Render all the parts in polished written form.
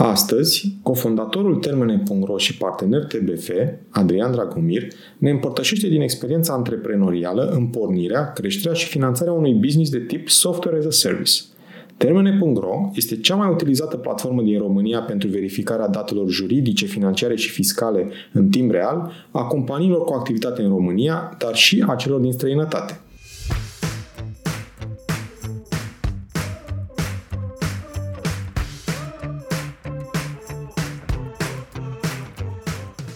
Astăzi, cofondatorul Termene.ro și partener TBF, Adrian Dragomir, ne împărtășește din experiența antreprenorială în pornirea, creșterea și finanțarea unui business de tip Software as a Service. Termene.ro este cea mai utilizată platformă din România pentru verificarea datelor juridice, financiare și fiscale în timp real a companiilor cu activitate în România, dar și a celor din străinătate.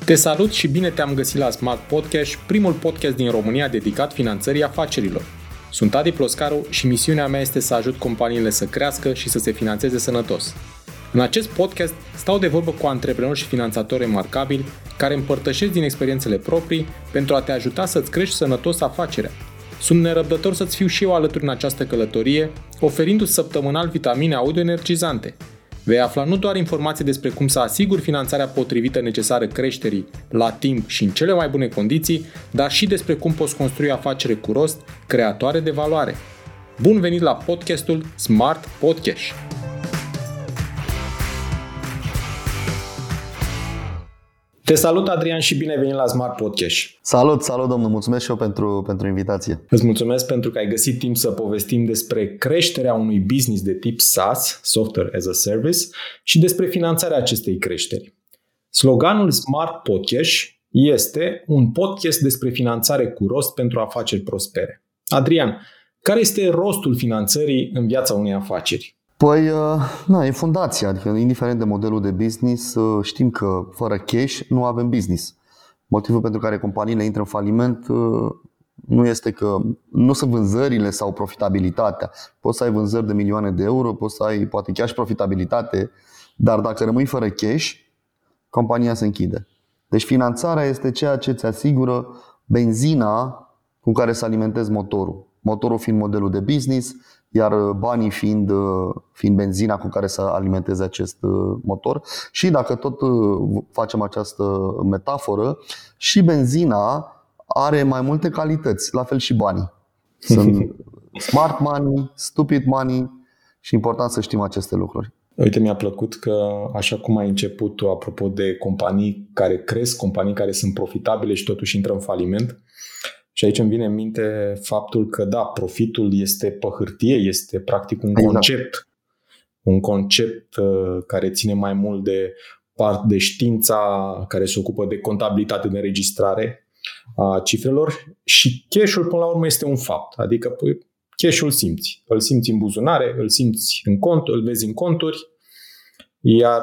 Te salut și bine te-am găsit la Smart Podcast, primul podcast din România dedicat finanțării afacerilor. Sunt Adi Ploscaru și misiunea mea este să ajut companiile să crească și să se finanțeze sănătos. În acest podcast stau de vorbă cu antreprenori și finanțatori remarcabili care împărtășesc din experiențele proprii pentru a te ajuta să-ți crești sănătos afacerea. Sunt nerăbdător să-ți fiu și eu alături în această călătorie, oferindu-ți săptămânal vitamine audioenergizante. Vei afla nu doar informații despre cum să asiguri finanțarea potrivită necesară creșterii la timp și în cele mai bune condiții, dar și despre cum poți construi afacere cu rost, creatoare de valoare. Bun venit la podcastul Smart Podcast! Te salut, Adrian, și bine ai venit la Smart Podcast. Salut, domnul. Mulțumesc și eu pentru invitație. Îți mulțumesc pentru că ai găsit timp să povestim despre creșterea unui business de tip SaaS, Software as a Service, și despre finanțarea acestei creșteri. Sloganul Smart Podcast este un podcast despre finanțare cu rost pentru afaceri prospere. Adrian, care este rostul finanțării în viața unei afaceri? Păi, e fundația, adică indiferent de modelul de business, știm că fără cash nu avem business. Motivul pentru care companiile intră în faliment nu este că nu sunt vânzările sau profitabilitatea. Poți să ai vânzări de milioane de euro, poți să ai poate chiar și profitabilitate, dar dacă rămâi fără cash, compania se închide. Deci finanțarea este ceea ce îți asigură benzina cu care să alimentezi motorul. Motorul fiind modelul de business, iar banii fiind benzina cu care să alimenteze acest motor. Și dacă tot facem această metaforă, și benzina are mai multe calități, la fel și banii. Sunt smart money, stupid money și important să știm aceste lucruri. Uite, mi-a plăcut că așa cum ai început tu, apropo de companii care cresc, companii care sunt profitabile și totuși intră în faliment, și aici îmi vine în minte faptul că, da, profitul este pe hârtie, este practic un concept. Un concept care ține mai mult de parte de știința care se ocupă de contabilitate, de înregistrare a cifrelor, și cash-ul până la urmă este un fapt. Adică cash-ul simți. Îl simți în buzunare, îl simți în cont, îl vezi în conturi, iar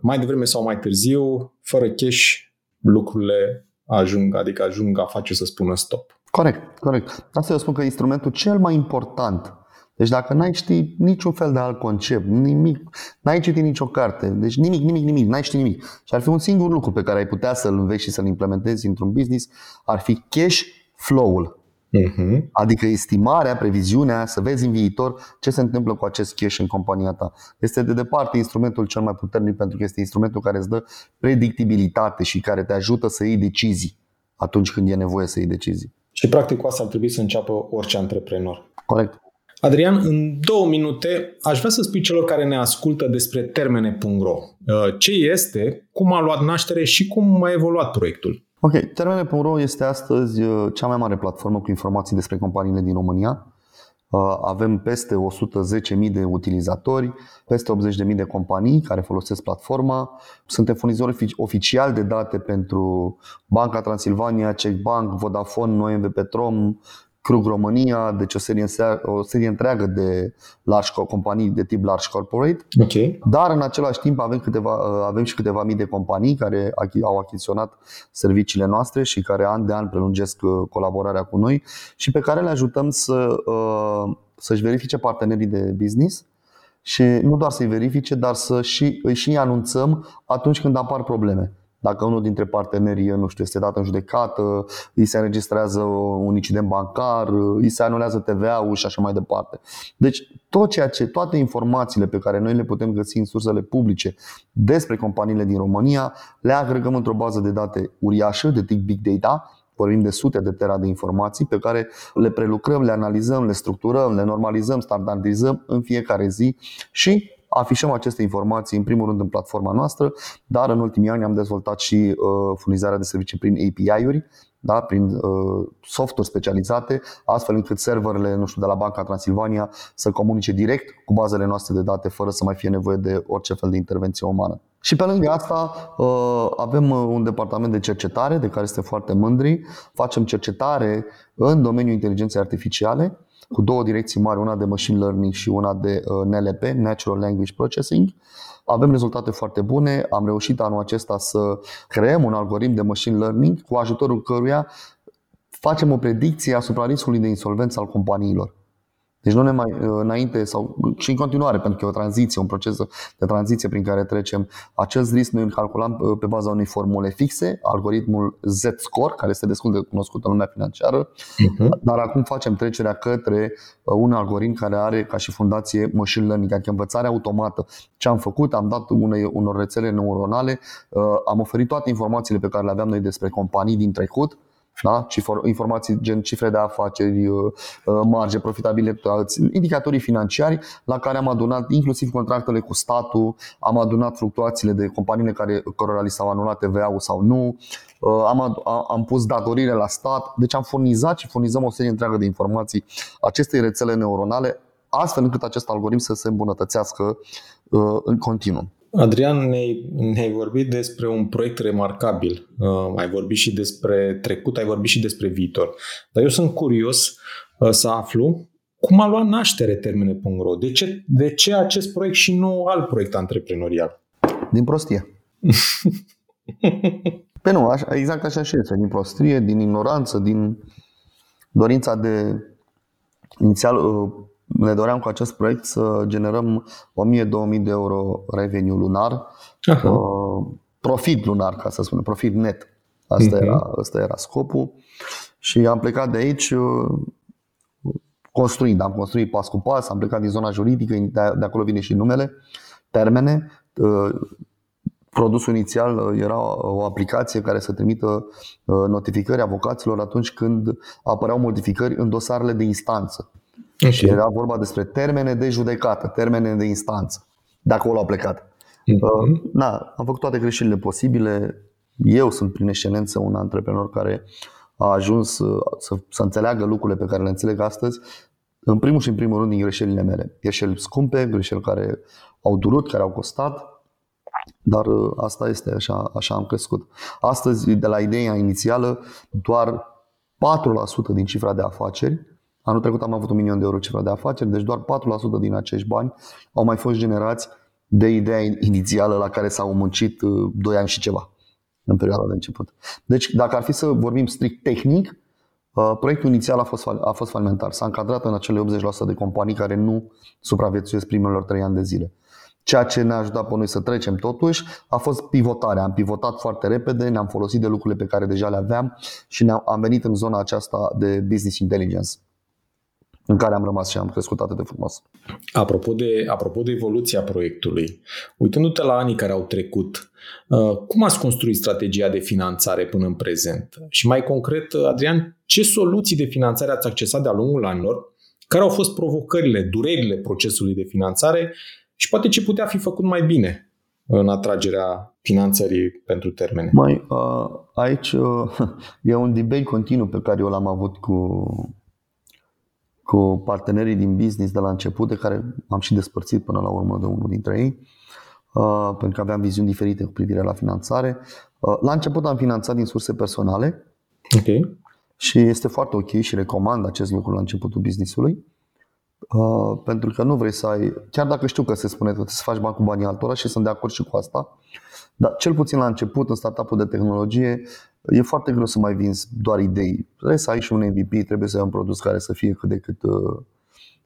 mai devreme sau mai târziu, fără cash, lucrurile ajung afaceri să spună stop. Corect. Asta eu spun că e instrumentul cel mai important. Deci dacă n-ai ști niciun fel de alt concept, nimic, n-ai citit nicio carte, deci nimic, n-ai ști nimic, și ar fi un singur lucru pe care ai putea să-l înveți și să-l implementezi într-un business, ar fi cash flow-ul. Adică estimarea, previziunea, să vezi în viitor ce se întâmplă cu acest cash în compania ta. Este de departe instrumentul cel mai puternic, pentru că este instrumentul care îți dă predictibilitate și care te ajută să iei decizii atunci când e nevoie să iei decizii. Și practic cu asta ar trebui să înceapă orice antreprenor. Corect. Adrian, în 2 minute aș vrea să spui celor care ne ascultă despre Termene.ro. Ce este, cum a luat naștere și cum a evoluat proiectul? Ok, Termene.ro este astăzi cea mai mare platformă cu informații despre companiile din România. Avem peste 110.000 de utilizatori, peste 80.000 de companii care folosesc platforma. Suntem furnizori oficiali de date pentru Banca Transilvania, CEC Bank, Vodafone, OMV Petrom, Crug România, deci o serie întreagă de large companii de tip large corporate. Okay. Dar în același timp avem și câteva mii de companii care au achiziționat serviciile noastre și care an de an prelungesc colaborarea cu noi și pe care le ajutăm să-și verifice partenerii de business și nu doar să-i verifice, dar să și anunțăm atunci când apar probleme. Dacă unul dintre partenerii, este dat în judecată, îi se înregistrează un incident bancar, îi se anulează TVA-ul și așa mai departe. Deci toate informațiile pe care noi le putem găsi în sursele publice despre companiile din România, le agregăm într-o bază de date uriașă, de tip Big Data. Vorbim de sute de tera de informații pe care le prelucrăm, le analizăm, le structurăm, le normalizăm, standardizăm în fiecare zi și afișăm aceste informații în primul rând în platforma noastră, dar în ultimii ani am dezvoltat și furnizarea de servicii prin API-uri, da, prin softuri specializate, astfel încât serverele, de la Banca Transilvania să comunice direct cu bazele noastre de date fără să mai fie nevoie de orice fel de intervenție umană. Și pe lângă asta avem un departament de cercetare de care suntem foarte mândri. Facem cercetare în domeniul inteligenței artificiale cu două direcții mari, una de machine learning și una de NLP, Natural Language Processing. Avem rezultate foarte bune, am reușit anul acesta să creăm un algoritm de machine learning cu ajutorul căruia facem o predicție asupra riscului de insolvență al companiilor. Deci nu ne mai înainte sau și în continuare, pentru că e o tranziție, un proces de tranziție prin care trecem. Acest risc noi îl calculăm pe baza unei formule fixe, algoritmul Z-score, care este destul de cunoscut în lumea financiară, Dar acum facem trecerea către un algoritm care are ca și fundație machine learning, adică învățare automată. Ce am făcut? Am dat unor rețele neuronale, am oferit toate informațiile pe care le aveam noi despre companii din trecut, da? Informații gen cifre de afaceri, marge, profitabilități, indicatorii financiari la care am adunat inclusiv contractele cu statul, am adunat fluctuațiile de companiile cărora li s-au anulat TVA-ul sau nu, am pus datoriile la stat, deci am furnizat și furnizăm o serie întreagă de informații acestei rețele neuronale, astfel încât acest algoritm să se îmbunătățească în continuu. Adrian, ne-ai vorbit despre un proiect remarcabil, ai vorbit și despre trecut, ai vorbit și despre viitor, dar eu sunt curios să aflu cum a luat naștere Termene.ro, de ce acest proiect și nu alt proiect antreprenorial? Din prostie. Păi nu, exact așa și este, din prostie, din ignoranță, din dorința de inițial... Ne doream cu acest proiect să generăm 1.000-2.000 de euro revenue lunar, profit lunar, ca să spunem, profit net. Asta era scopul și am plecat de aici construind. Am construit pas cu pas, am plecat din zona juridică, de acolo vine și numele, Termene. Produsul inițial era o aplicație care să trimită notificări avocaților atunci când apăreau modificări în dosarele de instanță. Și era vorba despre termene de judecată, termene de instanță, de acolo a plecat. Am făcut toate greșelile posibile. Eu sunt prin excelență un antreprenor care a ajuns să înțeleagă lucrurile pe care le înțeleg astăzi, în primul și în primul rând din greșelile mele. Greșeli scumpe, greșeli care au durut, care au costat, dar asta este, așa am crescut. Astăzi, de la ideea inițială, doar 4% din cifra de afaceri. Anul trecut am avut 1.000.000 de euro cifra de afaceri, deci doar 4% din acești bani au mai fost generați de ideea inițială la care s-au muncit 2 ani și ceva în perioada de început. Deci dacă ar fi să vorbim strict tehnic, proiectul inițial a fost falimentar. S-a încadrat în acele 80% de companii care nu supraviețuiesc primelor 3 ani de zile. Ceea ce ne-a ajutat pe noi să trecem totuși a fost pivotarea. Am pivotat foarte repede, ne-am folosit de lucrurile pe care deja le aveam și am venit în zona aceasta de business intelligence, în care am rămas și am crescut atât de frumos. Apropo de evoluția proiectului, uitându-te la anii care au trecut, cum ați construit strategia de finanțare până în prezent? Și mai concret, Adrian, ce soluții de finanțare ați accesat de-a lungul anilor? Care au fost provocările, durerile procesului de finanțare și poate ce putea fi făcut mai bine în atragerea finanțării pentru Termene? Aici e un debate continuu pe care eu l-am avut cu partenerii din business de la început, de care am și despărțit până la urmă de unul dintre ei, pentru că aveam viziuni diferite cu privire la finanțare. La început am finanțat din surse personale, okay, și este foarte ok și recomand acest lucru la începutul business-ului, pentru că nu vrei să ai, chiar dacă știu că se spune că să faci bani cu banii altora și sunt de acord și cu asta, dar cel puțin la început, în startup-ul de tehnologie, e foarte greu să mai vinzi doar idei. Trebuie să ai și un MVP, trebuie să ai un produs care să fie cât de cât,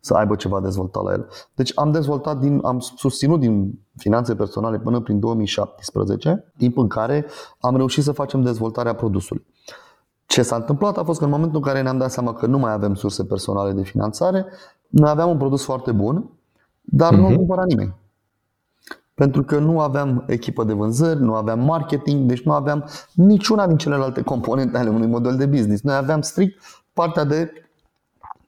să aibă ceva dezvoltat la el. Deci am susținut din finanțe personale până prin 2017, timp în care am reușit să facem dezvoltarea produsului. Ce s-a întâmplat a fost că în momentul în care ne-am dat seama că nu mai avem surse personale de finanțare, noi aveam un produs foarte bun, dar nu îl cumpăra nimeni. Pentru că nu aveam echipă de vânzări, nu aveam marketing, deci nu aveam niciuna din celelalte componente ale unui model de business. Noi aveam strict partea de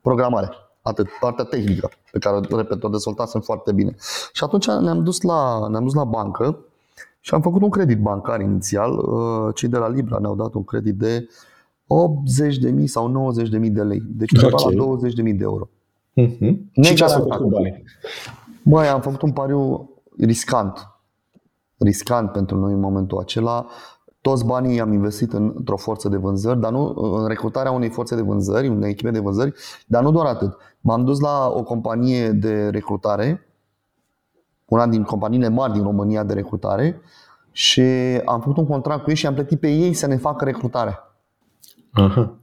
programare. atât partea tehnică, pe care, repet, o dezvoltasem foarte bine. Și atunci ne-am dus la bancă și am făcut un credit bancar inițial. Cei de la Libra ne-au dat un credit de 80.000 sau 90.000 de lei. Deci undeva la 20.000 de euro. Mm-hmm. Și ce ați făcut cu banii? Băi, am făcut un pariu riscant pentru noi în momentul acela. Toți banii am investit într-o forță de vânzări, dar nu în recrutarea unei forțe de vânzări, unei echipe de vânzări, dar nu doar atât. M-am dus la o companie de recrutare, una din companiile mari din România de recrutare, și am făcut un contract cu ei și am plătit pe ei să ne facă recrutarea. Aha.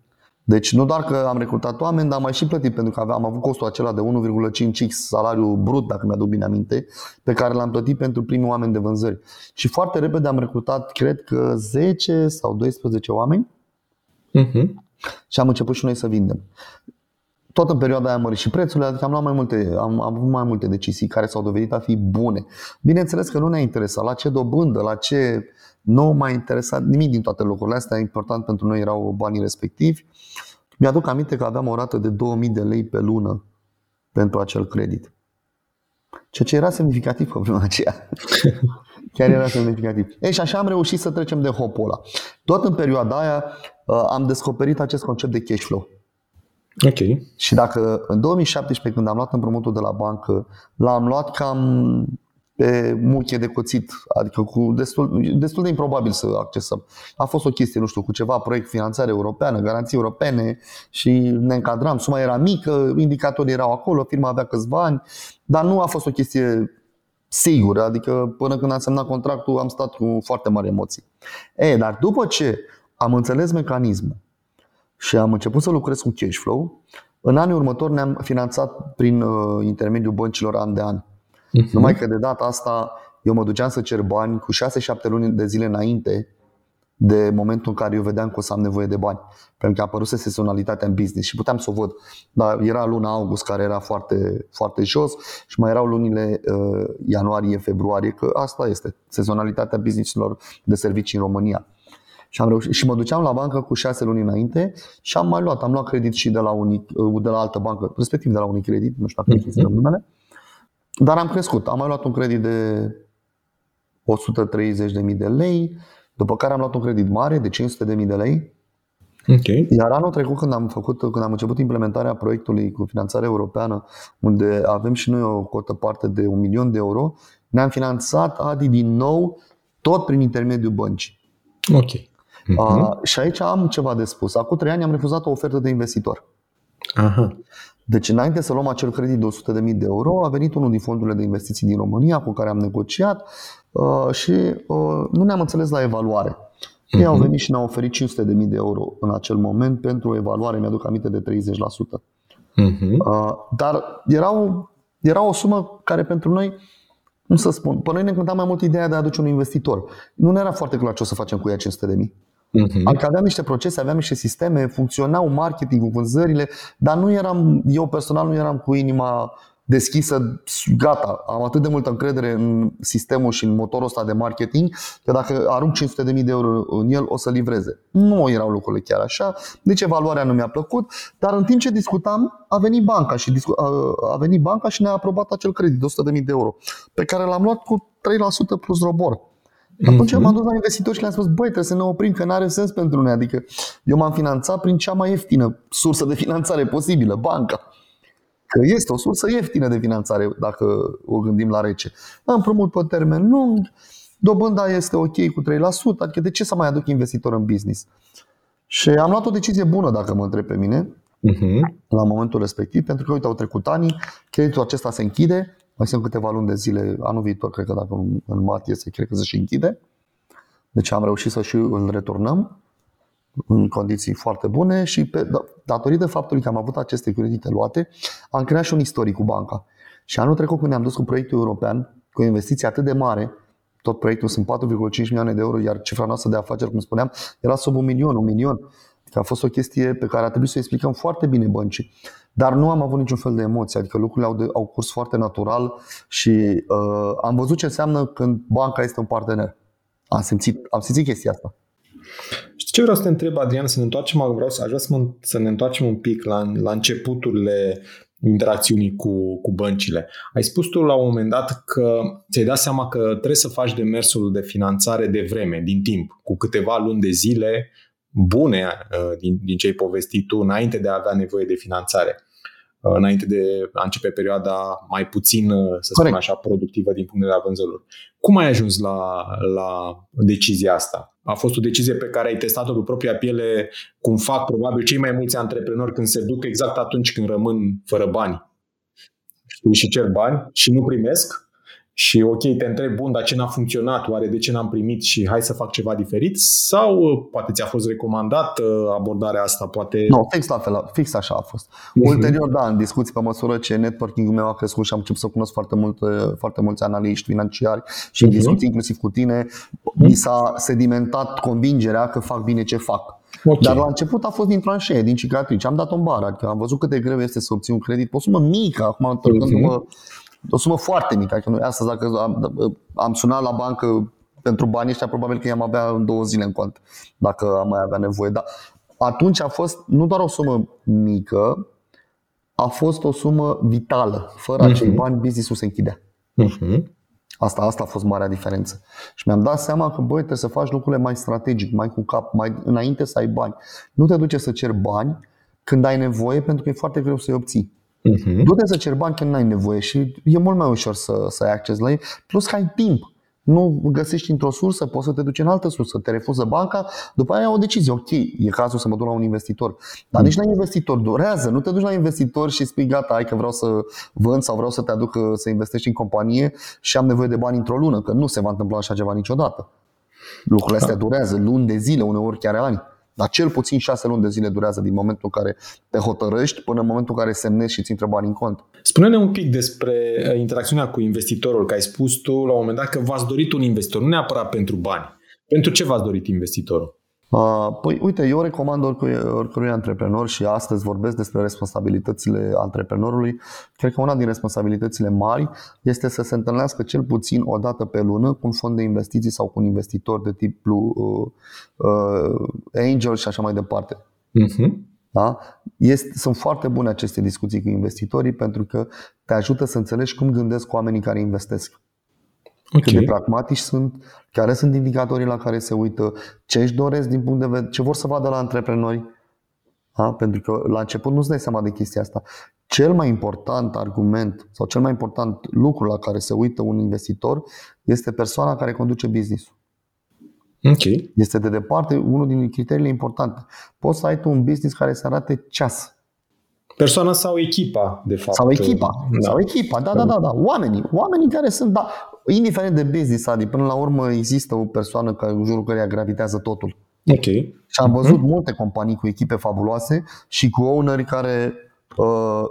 Deci nu doar că am recrutat oameni, dar am mai și plătit, pentru că am avut costul acela de 1,5x salariu brut, dacă mi-aduc bine aminte, pe care l-am plătit pentru primii oameni de vânzări. Și foarte repede am recrutat, cred că 10 sau 12 oameni. Uh-huh. Și am început și noi să vindem. Tot în perioada aia am mărit și prețurile, adică am luat mai multe, am avut mai multe decizii care s-au dovedit a fi bune. Bineînțeles că nu ne-a interesat la ce dobândă, la ce... Nu m-a interesat nimic din toate lucrurile astea, important pentru noi erau banii respectivi. Mi-aduc aminte că aveam o rată de 2000 de lei pe lună pentru acel credit. Ceea ce era semnificativ pe vremea aceea. Chiar era semnificativ. Și așa am reușit să trecem de hopul ăla. Tot în perioada aia am descoperit acest concept de cash flow. Okay. Și dacă în 2017, când am luat împrumutul de la bancă, l-am luat cam... pe muche de coțit, adică cu destul de improbabil să accesăm. A fost o chestie, nu știu, cu ceva proiect finanțare europeană, garanții europene și ne încadram, suma era mică, indicatorii erau acolo, firma avea câțiva ani, dar nu a fost o chestie sigură, adică până când am semnat contractul am stat cu foarte mari emoții. Dar după ce am înțeles mecanismul și am început să lucrez cu cash flow, în anii următori ne-am finanțat prin intermediul băncilor an de an. Uhum. Numai că de data asta eu mă duceam să cer bani cu 6-7 luni de zile înainte de momentul în care eu vedeam că o să am nevoie de bani, pentru că apăruse sezonalitatea în business și puteam să o văd, dar era luna august care era foarte, foarte jos și mai erau lunile ianuarie, februarie, că asta este sezonalitatea businessilor de servicii în România. Și am reușit, și mă duceam la bancă cu 6 luni înainte și am luat credit și de la altă bancă, respectiv de la UniCredit, nu știu dacă există numele. Dar am crescut, am mai luat un credit de 130.000 de lei, după care am luat un credit mare de 500.000 de lei. Okay. Iar anul trecut când am început implementarea proiectului cu finanțare europeană, unde avem și noi o cotă parte de 1 milion de euro, ne-am finanțat, Adi, din nou, tot prin intermediul băncii. Ok. Și aici am ceva de spus. Acum 3 ani am refuzat o ofertă de investitor. Aha. Deci înainte să luăm acel credit de 100.000 de euro, a venit unul din fondurile de investiții din România cu care am negociat și nu ne-am înțeles la evaluare. Ei au venit și ne-au oferit 500.000 de euro în acel moment pentru o evaluare, mi-aduc aminte, de 30%. Dar era o sumă care pentru noi, cum să spun, pe noi ne încânta mai mult ideea de a aduce un investitor. Nu ne era foarte clar ce o să facem cu ea 500.000. Adică aveam niște procese, aveam niște sisteme, funcționau marketingul, vânzările, dar eu personal nu eram cu inima deschisă, gata, am atât de multă încredere în sistemul și în motorul ăsta de marketing, că dacă arunc 500.000 de euro în el, o să livreze. Nu erau lucrurile chiar așa, deci evaluarea nu mi-a plăcut, dar în timp ce discutam, a venit banca și ne-a aprobat acel credit de 100.000 de euro, pe care l-am luat cu 3% plus robor. Atunci m-am dus la investitori și le-am spus, băi, trebuie să ne oprim, că n-are sens pentru noi. Adică eu m-am finanțat prin cea mai ieftină sursă de finanțare posibilă, banca. Că este o sursă ieftină de finanțare, dacă o gândim la rece. Împrumut pe termen lung, dobânda este ok cu 3%, adică de ce să mai aduc investitor în business? Și am luat o decizie bună, dacă mă întreb pe mine, la momentul respectiv, pentru că, uite, au trecut anii, creditul acesta se închide. Mai sunt câteva luni de zile, anul viitor, cred că dacă în martie, cred că se și închide. Deci am reușit să și îl returnăm în condiții foarte bune și datorită faptului că am avut aceste credite luate, am creat și un istoric cu banca. Și anul trecut, când ne-am dus cu proiectul european, cu o investiție atât de mare, tot proiectul sunt 4,5 milioane de euro, iar cifra noastră de afaceri, cum spuneam, era sub 1 milion. Că a fost o chestie pe care a trebuit să o explicăm foarte bine băncii. Dar nu am avut niciun fel de emoție, adică lucrurile au curs foarte natural și am văzut ce înseamnă când banca este un partener. Am simțit chestia asta. Știi ce vreau să te întreb, Adrian, să ne întoarcem, aș vrea să ne întoarcem un pic la începuturile interacțiunii cu băncile. Ai spus tu la un moment dat că ți-ai dat seama că trebuie să faci demersul de finanțare de vreme, din timp, cu câteva luni de zile bune din ce ai povestit tu, înainte de a avea nevoie de finanțare, înainte de a începe perioada mai puțin, să spun așa, productivă din punct de vedere a vânzărilor. Cum ai ajuns la decizia asta? A fost o decizie pe care ai testat-o pe propria piele, cum fac probabil cei mai mulți antreprenori când se duc exact atunci când rămân fără bani. Știi, și cer bani și nu primesc și ok, te întreb, bun, dar ce n-a funcționat? Oare de ce n-am primit și hai să fac ceva diferit? Sau poate ți-a fost recomandat abordarea asta? Poate... Nu, fix la fel, fix așa a fost. Ulterior, da, în discuții pe măsură ce networking-ul meu a crescut și am început să cunosc foarte mulți analiști financiari și în discuții inclusiv cu tine, mi s-a sedimentat convingerea că fac bine ce fac. Okay. Dar la început a fost din tranșee, din cicatrice. Am dat-o în bară, adică am văzut cât de greu este să obții un credit pe o sumă mică. Acum întâlnându-mă o sumă foarte mică, că noi astăzi dacă am sunat la bancă pentru banii ăștia, probabil că i-am avea în 2 zile în cont, dacă am mai avea nevoie. Dar atunci a fost nu doar o sumă mică, a fost o sumă vitală. Fără acei bani, business-ul se închidea. Asta a fost marea diferență. Și mi-am dat seama că trebuie să faci lucrurile mai strategic, mai cu cap, mai înainte să ai bani. Nu te duce să ceri bani când ai nevoie, pentru că e foarte greu să-i obții. Du-te să ceri bani când n-ai nevoie și e mult mai ușor să ai acces la ei. Plus că ai timp, nu găsești într-o sursă, poți să te duci în altă sursă, te refuză banca, după aia o decizie, ok, e cazul să mă duc la un investitor. Dar nici la investitor durează, nu te duci la investitor și spui gata, hai că vreau să vând sau vreau să te aduc să investești în companie și am nevoie de bani într-o lună, că nu se va întâmpla așa ceva niciodată. Lucrurile astea durează luni de zile, uneori chiar ani. Dar cel puțin 6 luni de zile durează din momentul în care te hotărăști până în momentul în care semnezi și îți intră bani în cont. Spune-ne un pic despre interacțiunea cu investitorul, că ai spus tu la un moment dat că v-ați dorit un investitor, nu neapărat pentru bani. Pentru ce v-ați dorit investitorul? Păi uite, eu recomand oricărui antreprenor și astăzi vorbesc despre responsabilitățile antreprenorului. Cred că una din responsabilitățile mari este să se întâlnească cel puțin o dată pe lună cu un fond de investiții sau cu un investitor de tipul angel și așa mai departe. Da? Sunt foarte bune aceste discuții cu investitorii pentru că te ajută să înțelegi cum gândesc oamenii care investesc. Cât de pragmatici sunt, care sunt indicatorii la care se uită, ce își doresc din punct de vedere, ce vor să vadă la antreprenori. Da? Pentru că la început nu-ți dai seama de chestia asta. Cel mai important argument sau cel mai important lucru la care se uită un investitor este persoana care conduce business-ul. Este de departe unul din criteriile importante. Poți să ai tu un business care să arate ceas. Persoana sau echipa, de fapt. Sau echipa, da. Oamenii care sunt, da. Indiferent de business, adică până la urmă există o persoană în jurul căreia gravitează totul. Și am văzut multe companii cu echipe fabuloase și cu owneri care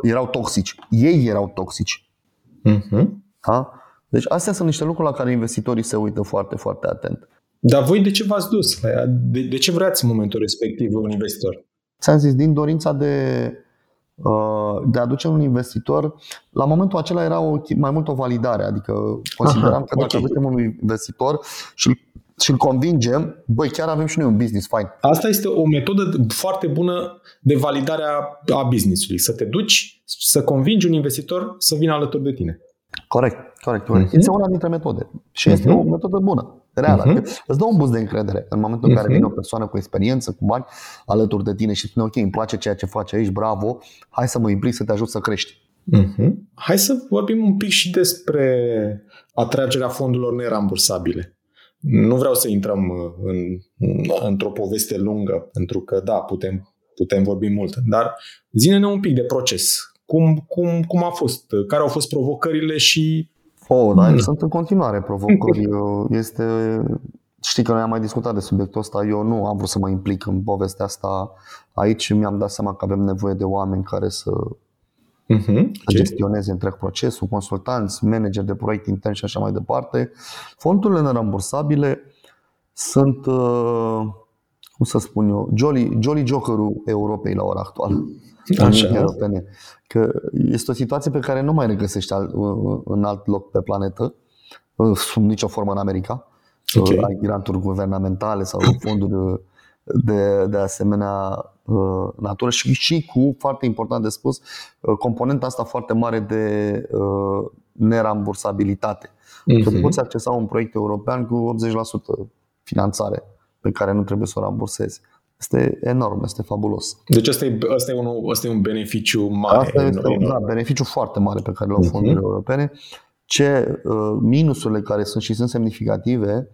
erau toxici. Ei erau toxici. Da? Deci astea sunt niște lucruri la care investitorii se uită foarte, foarte atent. Dar voi de ce v-ați dus? De ce vreați în momentul respectiv un investitor? Ți-am zis, din dorința de a aduce un investitor, la momentul acela era mai mult o validare, adică consideram că dacă aducem un investitor și-l convingem, băi, chiar avem și noi un business, fain. Asta este o metodă foarte bună de validare a business-ului, să te duci, să convingi un investitor să vină alături de tine. Corect. Este una dintre metode și este o metodă bună. Reală. Îți dă un boost de încredere în momentul în care vine o persoană cu experiență, cu bani alături de tine și spune ok, îmi place ceea ce faci aici, bravo, hai să mă implic să te ajut să crești. Hai să vorbim un pic și despre atragerea fondurilor nerambursabile. Nu vreau să intrăm într-o poveste lungă, pentru că da, putem vorbi mult, dar zi-ne un pic de proces. Cum a fost? Care au fost provocările și... Sunt în continuare provocări. Știi că noi am mai discutat de subiectul ăsta. Eu nu am vrut să mă implic în povestea asta aici și mi-am dat seama că avem nevoie de oameni care să gestioneze întreg procesul, consultanți, manageri de proiect intern și așa mai departe. Fondurile nerambursabile sunt, cum să spun eu, jolly joker-ul Europei la ora actuală. Că este o situație pe care nu mai regăsești în alt loc pe planetă, sub nicio formă în America, granturi guvernamentale sau fonduri de asemenea natură și cu, foarte important de spus, componenta asta foarte mare de nerambursabilitate. Că poți accesa un proiect european cu 80% finanțare pe care nu trebuie să o rambursezi. Este enorm, este fabulos. Deci asta e un beneficiu mare. Asta este un beneficiu foarte mare pe care l-au fondurile europene. Ce minusurile care sunt și sunt semnificative,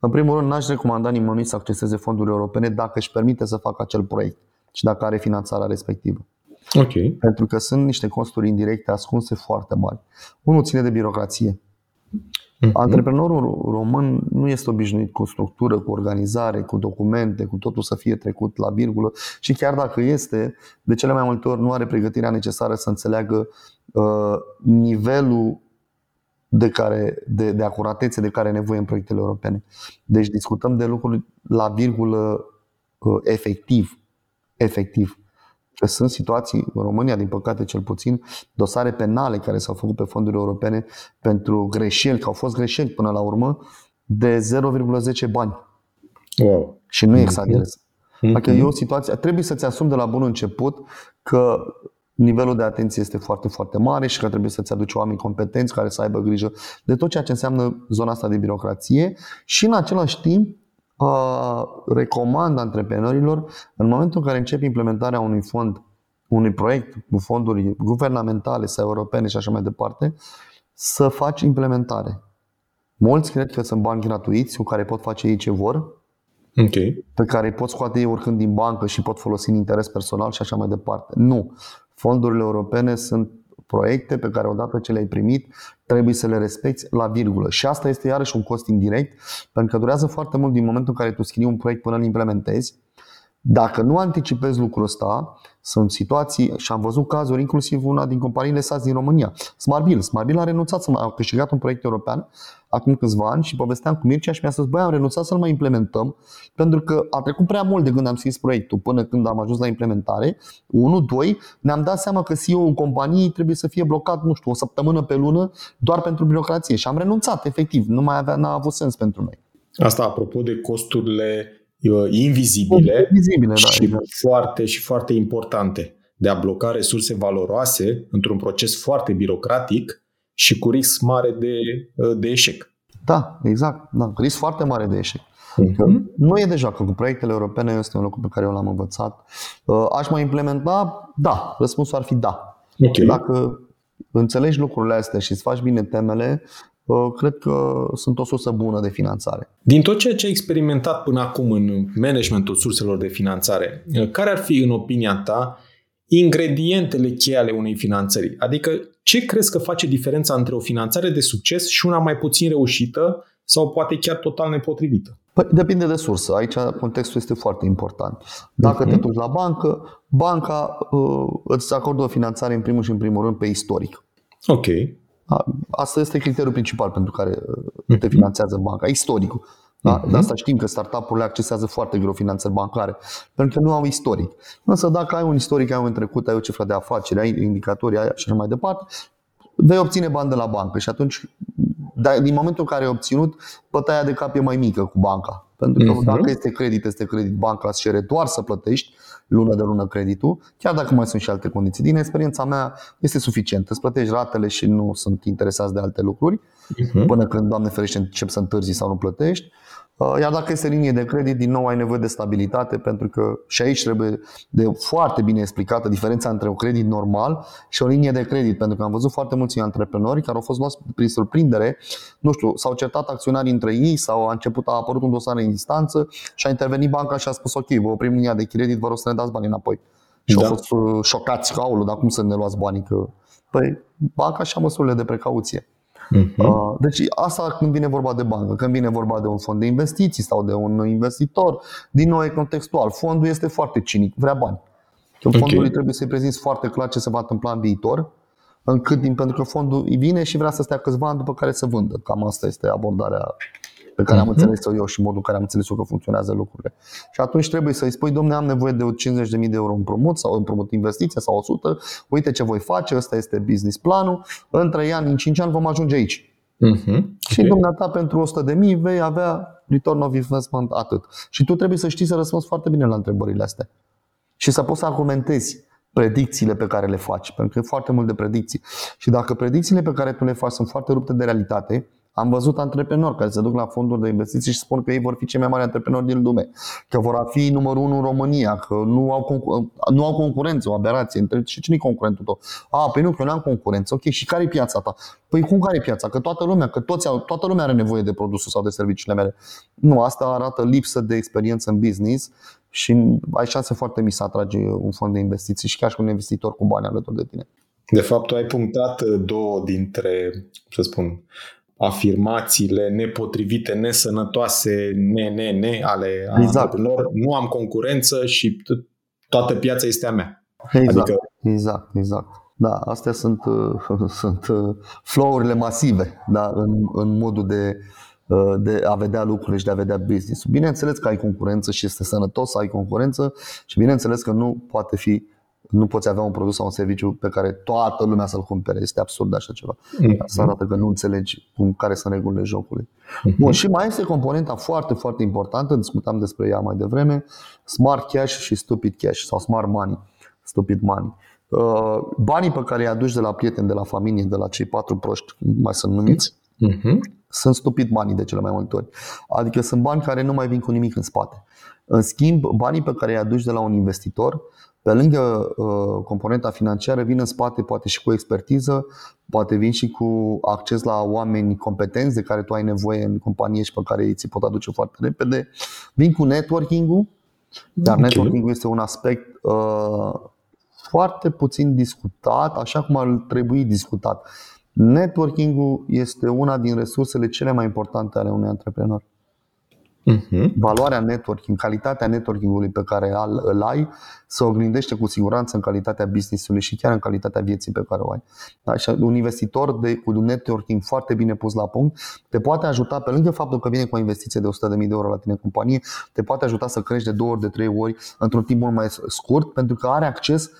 în primul rând, n-aș recomanda nimănui să acceseze fondurile europene dacă își permite să facă acel proiect și dacă are finanțarea respectivă. Okay. Pentru că sunt niște costuri indirecte ascunse foarte mari. Unul ține de birocrație. Antreprenorul român nu este obișnuit cu structură, cu organizare, cu documente, cu totul să fie trecut la virgulă și chiar dacă este, de cele mai multe ori nu are pregătirea necesară să înțeleagă nivelul de acuratețe de care e nevoie în proiectele europene. Deci discutăm de lucruri la virgulă efectiv. Că sunt situații, în România, din păcate cel puțin, dosare penale care s-au făcut pe fonduri europene pentru greșeli, că au fost greșeli până la urmă, de 0,10 bani. Wow. Și nu exagerez. Dacă e o situație, trebuie să-ți asumi de la bun început că nivelul de atenție este foarte, foarte mare și că trebuie să-ți aduci oameni competenți care să aibă grijă de tot ceea ce înseamnă zona asta de birocrație și în același timp recomand antreprenorilor, în momentul în care începi implementarea unui fond, unui proiect cu fonduri guvernamentale sau europene și așa mai departe, să faci implementare. Mulți cred că sunt bani gratuiți cu care pot face ei ce vor, okay, pe care îi pot scoate ei oricând din bancă și pot folosi în interes personal și așa mai departe. Nu. Fondurile europene sunt proiecte pe care odată ce le-ai primit trebuie să le respecti la virgulă. Și asta este iarăși un cost indirect, pentru că durează foarte mult din momentul în care tu scrii un proiect până îl implementezi. Dacă nu anticipezi lucrul ăsta, sunt situații, și am văzut cazuri, inclusiv una din companiile SaaS din România, Smart Bill. Smart Bill a renunțat, a câștigat un proiect european acum câțiva ani și povesteam cu Mircea și mi-a spus: băi, am renunțat să-l mai implementăm pentru că a trecut prea mult de când am scris proiectul până când am ajuns la implementare. 1, 2, ne-am dat seama că CEO-ul companiei trebuie să fie blocat, nu știu, o săptămână pe lună doar pentru birocrație și am renunțat efectiv, nu mai avea, n-a avut sens pentru noi. Asta apropo de costurile invizibile și, da, foarte importante de a bloca resurse valoroase într-un proces foarte birocratic și cu risc mare de eșec. Da, exact. Da, risc foarte mare de eșec. Nu e deja că cu proiectele europene este un lucru pe care eu l-am învățat. Aș mai implementa? Da. Răspunsul ar fi da. Okay. Dacă înțelegi lucrurile astea și îți faci bine temele, cred că sunt o sursă bună de finanțare. Din tot ceea ce ai experimentat până acum în managementul surselor de finanțare, care ar fi, în opinia ta, ingredientele cheie ale unei finanțări? Adică ce crezi că face diferența între o finanțare de succes și una mai puțin reușită sau poate chiar total nepotrivită? Păi, depinde de sursă. Aici contextul este foarte important. Dacă te duci la bancă, banca îți acordă o finanțare în primul și în primul rând pe istoric. Ok. Asta este criteriul principal pentru care te finanțează banca, istoricul. Da? De asta știm că startup-urile accesează foarte greu finanțări bancare, pentru că nu au istoric. Însă dacă ai un istoric, ai un trecut, ai o cifră de afaceri, ai indicatori, ai și așa mai departe, vei obține bani de la bancă și atunci, din momentul în care ai obținut, bătaia de cap e mai mică cu banca. Pentru că dacă este credit, banca îți cere doar să plătești lună de lună creditul, chiar dacă mai sunt și alte condiții. Din experiența mea este suficient. Îți plătești ratele și nu sunt interesați de alte lucruri, până când, Doamne ferește, începi să întârzi sau nu plătești. Iar dacă este linie de credit, din nou ai nevoie de stabilitate, pentru că și aici trebuie de foarte bine explicată diferența între un credit normal și o linie de credit, pentru că am văzut foarte mulți antreprenori care au fost luați prin surprindere, nu știu, s-au certat acționarii între ei sau a apărut un dosar în instanță și a intervenit banca și a spus: ok, vă oprim linia de credit, vă rog să ne dați banii înapoi. Și au fost șocați că, aoleu, dar cum să ne luați banii? Că... Păi, banca și-a măsurile de precauție. Deci asta când vine vorba de bancă. Când vine vorba de un fond de investiții sau de un investitor, din nou e contextual. Fondul este foarte cinic, vrea bani. Fondului trebuie să-i prezinți foarte clar ce se va întâmpla în viitor, pentru că fondul îi vine și vrea să stea câțiva ani după care să vândă. Cam asta este abordarea pe care am înțeles-o eu și modul în care am înțeles-o că funcționează lucrurile. Și atunci trebuie să-i spui: dom'le, am nevoie de 50.000 de euro împrumut sau împrumut investiție sau 100, uite ce voi face, ăsta este business planul, în 3 ani, în 5 ani vom ajunge aici. Și dumneata pentru 100.000 vei avea return of investment atât. Și tu trebuie să știi să răspunzi foarte bine la întrebările astea și să poți să argumentezi predicțiile pe care le faci, pentru că e foarte mult de predicții. Și dacă predicțiile pe care tu le faci sunt foarte rupte de realitate, am văzut antreprenori care se duc la fonduri de investiții și spun că ei vor fi cei mai mari antreprenori din lume, că vor fi numărul 1 în România, că nu au concurență, o aberație. Și cine-i concurentul tău? A, păi nu, că eu nu am concurență. Ok, și care e piața ta? Păi cum care e piața? Că toată lumea are nevoie de produsul sau de serviciile mele. Nu, asta arată lipsă de experiență în business și ai șanse foarte mici să atragi un fond de investiții și chiar și un investitor cu bani alături de tine. De fapt, tu ai punctat două dintre, afirmațiile nepotrivite, nesănătoase, ale antreprenor. Nu am concurență și toată piața este a mea. Exact. Da, astea sunt flow-urile masive, da, în modul de a vedea lucrurile și de a vedea business. Bineînțeles că ai concurență și este sănătos să ai concurență și bineînțeles că nu poți avea un produs sau un serviciu pe care toată lumea să-l cumpere. Este absurd așa ceva. Asta arată că nu înțelegi care sunt regulile jocului. Bun, și mai este componenta foarte, foarte importantă, discutam despre ea mai devreme, smart cash și stupid cash sau smart money, stupid money. Banii pe care îi aduci de la prieteni, de la familie, de la cei patru proști, mai sunt numiți, sunt stupid money de cele mai multe ori. Adică sunt bani care nu mai vin cu nimic în spate. În schimb, banii pe care îi aduci de la un investitor, pe lângă componenta financiară, vin în spate poate și cu expertiză, poate vin și cu acces la oameni competenți de care tu ai nevoie în companie și pe care ei ți pot aduce foarte repede. Vin cu networking-ul, dar networking-ul este un aspect foarte puțin discutat, așa cum ar trebui discutat. Networking-ul este una din resursele cele mai importante ale unui antreprenor. Valoarea networking, calitatea networking-ului pe care îl ai se oglindește cu siguranță în calitatea business-ului și chiar în calitatea vieții pe care o ai. Așa, un investitor cu un networking foarte bine pus la punct te poate ajuta, pe lângă faptul că vine cu o investiție de 100.000 de euro la tine în companie, te poate ajuta să crești de 2 ori, de 3 ori într-un timp mult mai scurt, pentru că are acces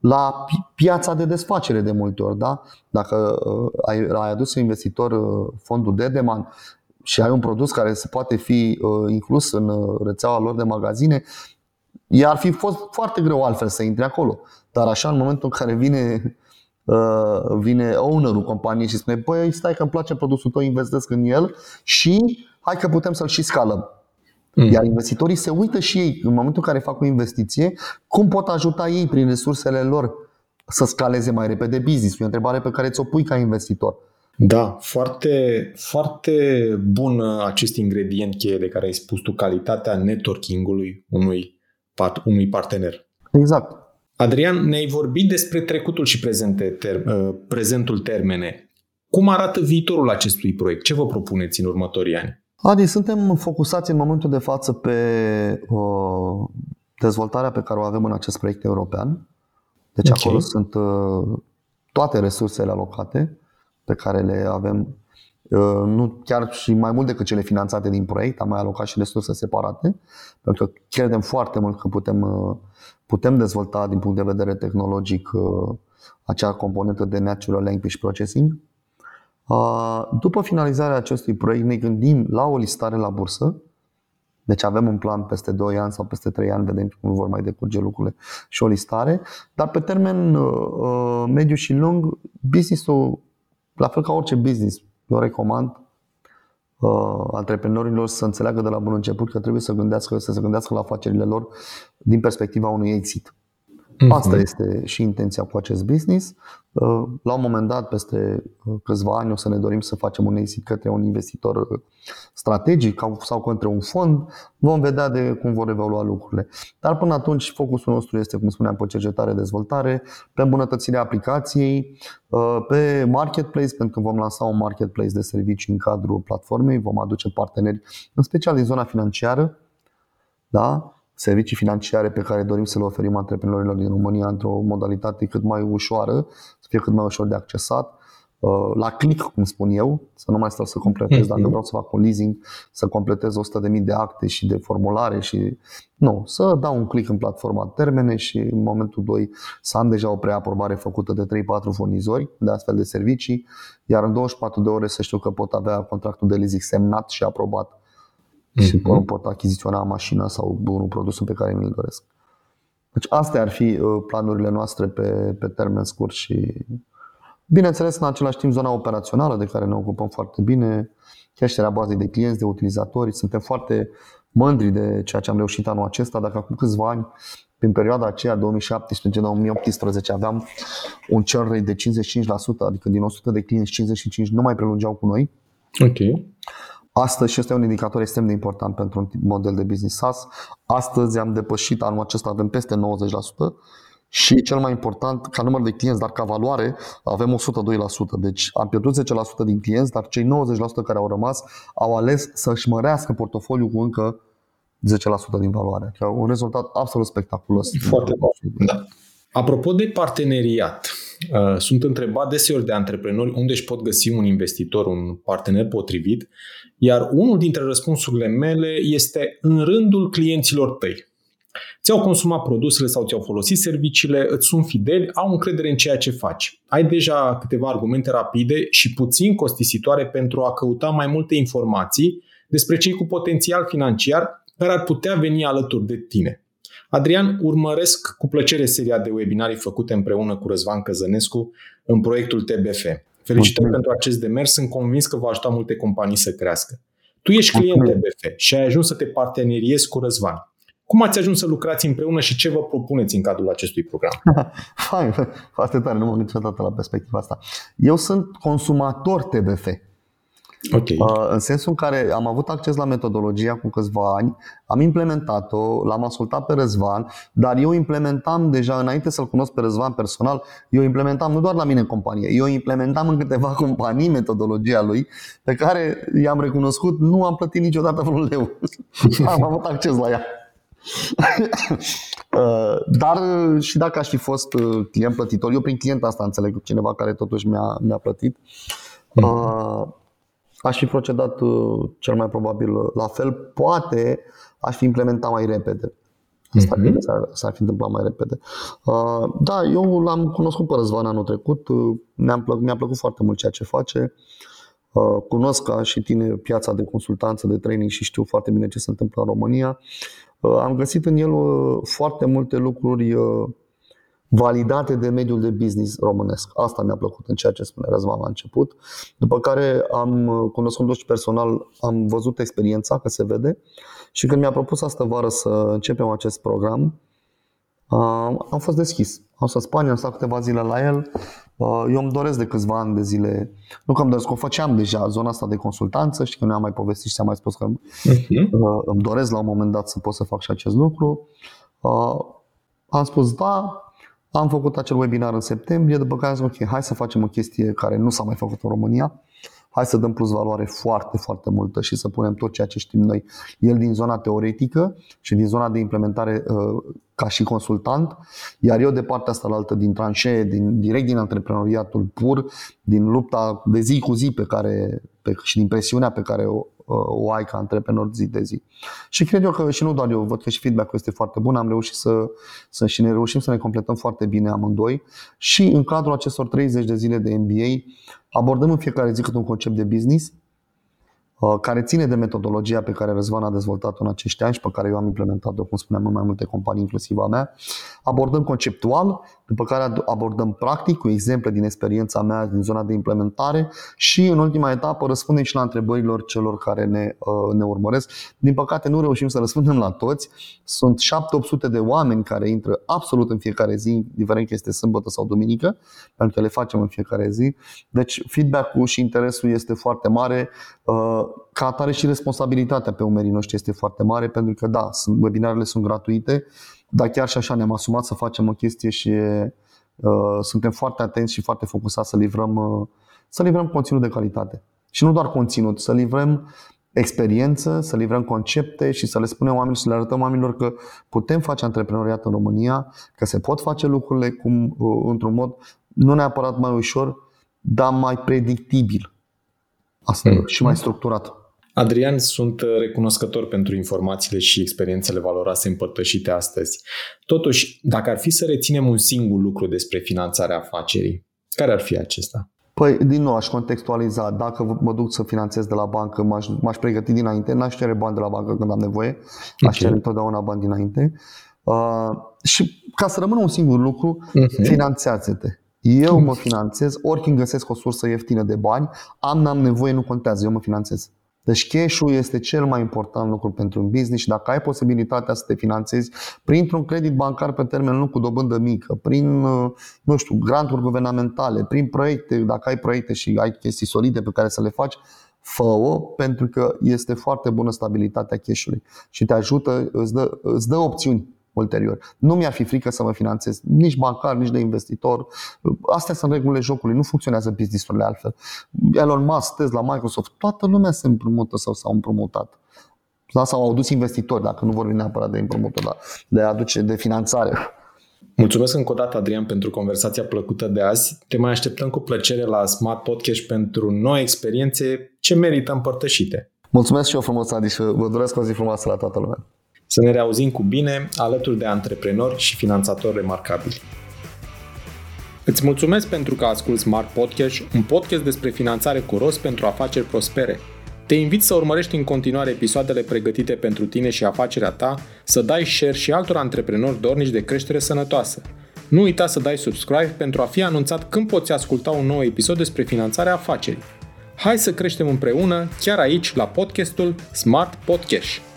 la piața de desfacere de multe ori. Da? Dacă ai adus un investitor fondul Dedeman și ai un produs care se poate fi inclus în rețeaua lor de magazine, i-ar fi fost foarte greu altfel să intre acolo. Dar așa, în momentul în care vine ownerul companiei și spune: băi, stai că îmi place produsul tău, investesc în el și hai că putem să-l și scalăm. Iar investitorii se uită și ei, în momentul în care fac o investiție, cum pot ajuta ei prin resursele lor să scaleze mai repede business-ul. E o întrebare pe care ți-o pui ca investitor. Da, foarte, foarte bun acest ingredient cheie de care ai spus tu, calitatea networking-ului unui partener. Exact. Adrian, ne-ai vorbit despre trecutul și prezentul termene. Cum arată viitorul acestui proiect? Ce vă propuneți în următorii ani? Adi, suntem focusați în momentul de față pe dezvoltarea pe care o avem în acest proiect european. Deci acolo sunt toate resursele alocate pe care le avem, nu chiar și mai mult decât cele finanțate din proiect, am mai alocat și resurse separate, pentru că credem foarte mult că putem dezvolta din punct de vedere tehnologic acea componentă de Natural Language Processing. După finalizarea acestui proiect ne gândim la o listare la bursă, deci avem un plan peste 2 ani sau peste 3 ani, vedem cum vor mai decurge lucrurile, și o listare, dar pe termen mediu și lung, business-ul, la fel ca orice business, eu recomand antreprenorilor să înțeleagă de la bun început că trebuie să se gândească la afacerile lor din perspectiva unui exit. Asta este și intenția cu acest business. La un moment dat, peste câțiva ani, o să ne dorim să facem un exit către un investitor strategic sau către un fond. Vom vedea de cum vor evolua lucrurile. Dar până atunci focusul nostru este, cum spuneam, pe cercetare, dezvoltare, pe îmbunătățirea aplicației, pe marketplace, pentru că vom lansa un marketplace de servicii în cadrul platformei. Vom aduce parteneri, în special din zona financiară, da? Servicii financiare pe care dorim să le oferim antreprenorilor din România într-o modalitate cât mai ușoară, să fie cât mai ușor de accesat. la click, cum spun eu, să nu mai stau să completez, dacă vreau să fac un leasing, să completez 100.000 de acte și de formulare și nu, să dau un click în platforma Termene și în momentul 2 să am deja o preaprobare făcută de 3-4 furnizori de astfel de servicii, iar în 24 de ore să știu că pot avea contractul de leasing semnat și aprobat și pot achiziționa mașina sau un produs pe care mi-l doresc. Deci astea ar fi planurile noastre pe termen scurt și bineînțeles, în același timp, zona operațională de care ne ocupăm foarte bine, creșterea bazei de clienți, de utilizatori. Suntem foarte mândri de ceea ce am reușit anul acesta. Dacă acum câțiva ani, prin perioada aceea 2017-2018, aveam un churn rate de 55%, adică din 100 de clienți, 55 nu mai prelungeau cu noi. Ok. Astăzi, și este un indicator extrem de important pentru un model de business SaaS, astăzi am depășit, anul acesta avem peste 90%. Și cel mai important, ca număr de clienți, dar ca valoare, avem 102%. Deci am pierdut 10% din clienți, dar cei 90% care au rămas au ales să-și mărească portofoliul cu încă 10% din valoare. E un rezultat absolut spectaculos. Foarte bun. Da. Apropo de parteneriat, sunt întrebat deseori de antreprenori unde își pot găsi un investitor, un partener potrivit, iar unul dintre răspunsurile mele este în rândul clienților tăi. Ți-au consumat produsele sau ți-au folosit serviciile, îți sunt fideli, au încredere în ceea ce faci. Ai deja câteva argumente rapide și puțin costisitoare pentru a căuta mai multe informații despre cei cu potențial financiar care ar putea veni alături de tine. Adrian, urmăresc cu plăcere seria de webinarii făcute împreună cu Răzvan Căzănescu în proiectul TBF. Felicitări pentru acest demers, sunt convins că va ajuta multe companii să crească. Tu ești client TBF și ai ajuns să te parteneriezi cu Răzvan. Cum ați ajuns să lucrați împreună și ce vă propuneți în cadrul acestui program? Fain, foarte tare, nu mă gândesc niciodată la perspectiva asta. Eu sunt consumator TBF. Okay. În sensul în care am avut acces la metodologia cu câțiva ani, am implementat-o, l-am ascultat pe Răzvan, dar eu implementam deja, înainte să-l cunosc pe Răzvan personal, eu implementam nu doar la mine în companie, eu implementam în câteva companii metodologia lui, pe care i-am recunoscut, nu am plătit niciodată vreun leu. Am avut acces la ea. Dar și dacă aș fi fost client plătitor, eu prin client asta înțeleg, cineva care totuși mi-a plătit, aș fi procedat cel mai probabil la fel, poate aș fi implementat mai repede. Asta s-ar fi întâmplat mai repede. Da, eu l-am cunoscut pe Răzvan anul trecut, mi-a plăcut foarte mult ceea ce face. Cunosc ca și tine piața de consultanță, de training și știu foarte bine ce se întâmplă în România. Am găsit în el foarte multe lucruri validate de mediul de business românesc. Asta mi-a plăcut în ceea ce spune Răzvan la început. După care am cunoscut-o și personal, am văzut experiența, că se vede. Și când mi-a propus astă vară să începem acest program, am fost deschis. Am stat în Spania, am stat câteva zile la el. Eu îmi doresc de câțiva ani de zile, nu că îmi doresc, o făceam deja, zona asta de consultanță, știi că noi am mai povestit și am mai spus că îmi doresc la un moment dat să pot să fac și acest lucru. Am spus da, am făcut acel webinar în septembrie, după care am zis ok, hai să facem o chestie care nu s-a mai făcut în România, hai să dăm plus valoare foarte, foarte multă și să punem tot ceea ce știm noi, el din zona teoretică și din zona de implementare ca și consultant, iar eu de partea asta la altă, din tranșee, direct din antreprenoriatul pur, din lupta de zi cu zi și din presiunea pe care o ai ca antreprenor zi de zi. Și cred eu că, și nu doar eu, văd că și feedback-ul este foarte bun, am reușit și ne reușim să ne completăm foarte bine amândoi și în cadrul acestor 30 de zile de MBA abordăm în fiecare zi câte un concept de business care ține de metodologia pe care Răzvan a dezvoltat-o în acești ani și pe care eu am implementat-o, cum spuneam, în mai multe companii, inclusiv a mea. Abordăm conceptual, după care abordăm practic cu exemple din experiența mea din zona de implementare și în ultima etapă răspundem și la întrebărilor celor care ne urmăresc. Din păcate nu reușim să răspundem la toți. Sunt 700-800 de oameni care intră absolut în fiecare zi, indiferent că este sâmbătă sau duminică, pentru că le facem în fiecare zi. Deci feedback-ul și interesul este foarte mare. Ca atare și responsabilitatea pe umerii noștri este foarte mare, pentru că da, webinarele sunt gratuite, dar chiar și așa ne-am asumat să facem o chestie și suntem foarte atenți și foarte focusați să livrăm conținut de calitate. Și nu doar conținut, să livrăm experiență, să livrăm concepte și să le spunem oamenilor, să le arătăm oamenilor că putem face antreprenoriat în România, că se pot face lucrurile într-un mod nu neapărat mai ușor, dar mai predictibil. Asta și mai structurat. Adrian, sunt recunoscător pentru informațiile și experiențele valoroase împărtășite astăzi. Totuși, dacă ar fi să reținem un singur lucru despre finanțarea afacerii, care ar fi acesta? Păi, din nou, aș contextualiza. Dacă mă duc să finanțez de la bancă, m-aș pregăti dinainte. N-aș cere bani de la bancă când am nevoie. Aș cere întotdeauna bani dinainte. Și ca să rămână un singur lucru, finanțează-te. Eu mă finanțez, oricând găsesc o sursă ieftină de bani, n-am nevoie, nu contează, eu mă finanțez. Deci cash-ul este cel mai important lucru pentru un business și dacă ai posibilitatea să te finanțezi printr-un credit bancar pe termen lung cu dobândă mică, prin, nu știu, granturi guvernamentale, prin proiecte, dacă ai proiecte și ai chestii solide pe care să le faci, fă-o, pentru că este foarte bună stabilitatea cash-ului și te ajută, îți dă opțiuni ulterior. Nu mi-ar fi frică să mă finanțez, nici bancar, nici de investitor. Astea sunt regulile jocului, nu funcționează business-urile altfel. Elon Musk, Tesla, Microsoft, toată lumea se împrumută sau s-au împrumutat. Sau au adus investitori, dacă nu vorbim neapărat de împrumută, dar de finanțare. Mulțumesc încă o dată, Adrian, pentru conversația plăcută de azi. Te mai așteptăm cu plăcere la Smart Podcast pentru noi experiențe ce merită împărtășite. Mulțumesc și eu frumos, Adi, și vă doresc o zi frumoasă la toată lumea. Să ne reauzim cu bine alături de antreprenori și finanțatori remarcabili. Îți mulțumesc pentru că asculți Smart Podcast, un podcast despre finanțare cu rost pentru afaceri prospere. Te invit să urmărești în continuare episoadele pregătite pentru tine și afacerea ta, să dai share și altor antreprenori dornici de creștere sănătoasă. Nu uita să dai subscribe pentru a fi anunțat când poți asculta un nou episod despre finanțarea afacerii. Hai să creștem împreună, chiar aici, la podcastul Smart Podcast.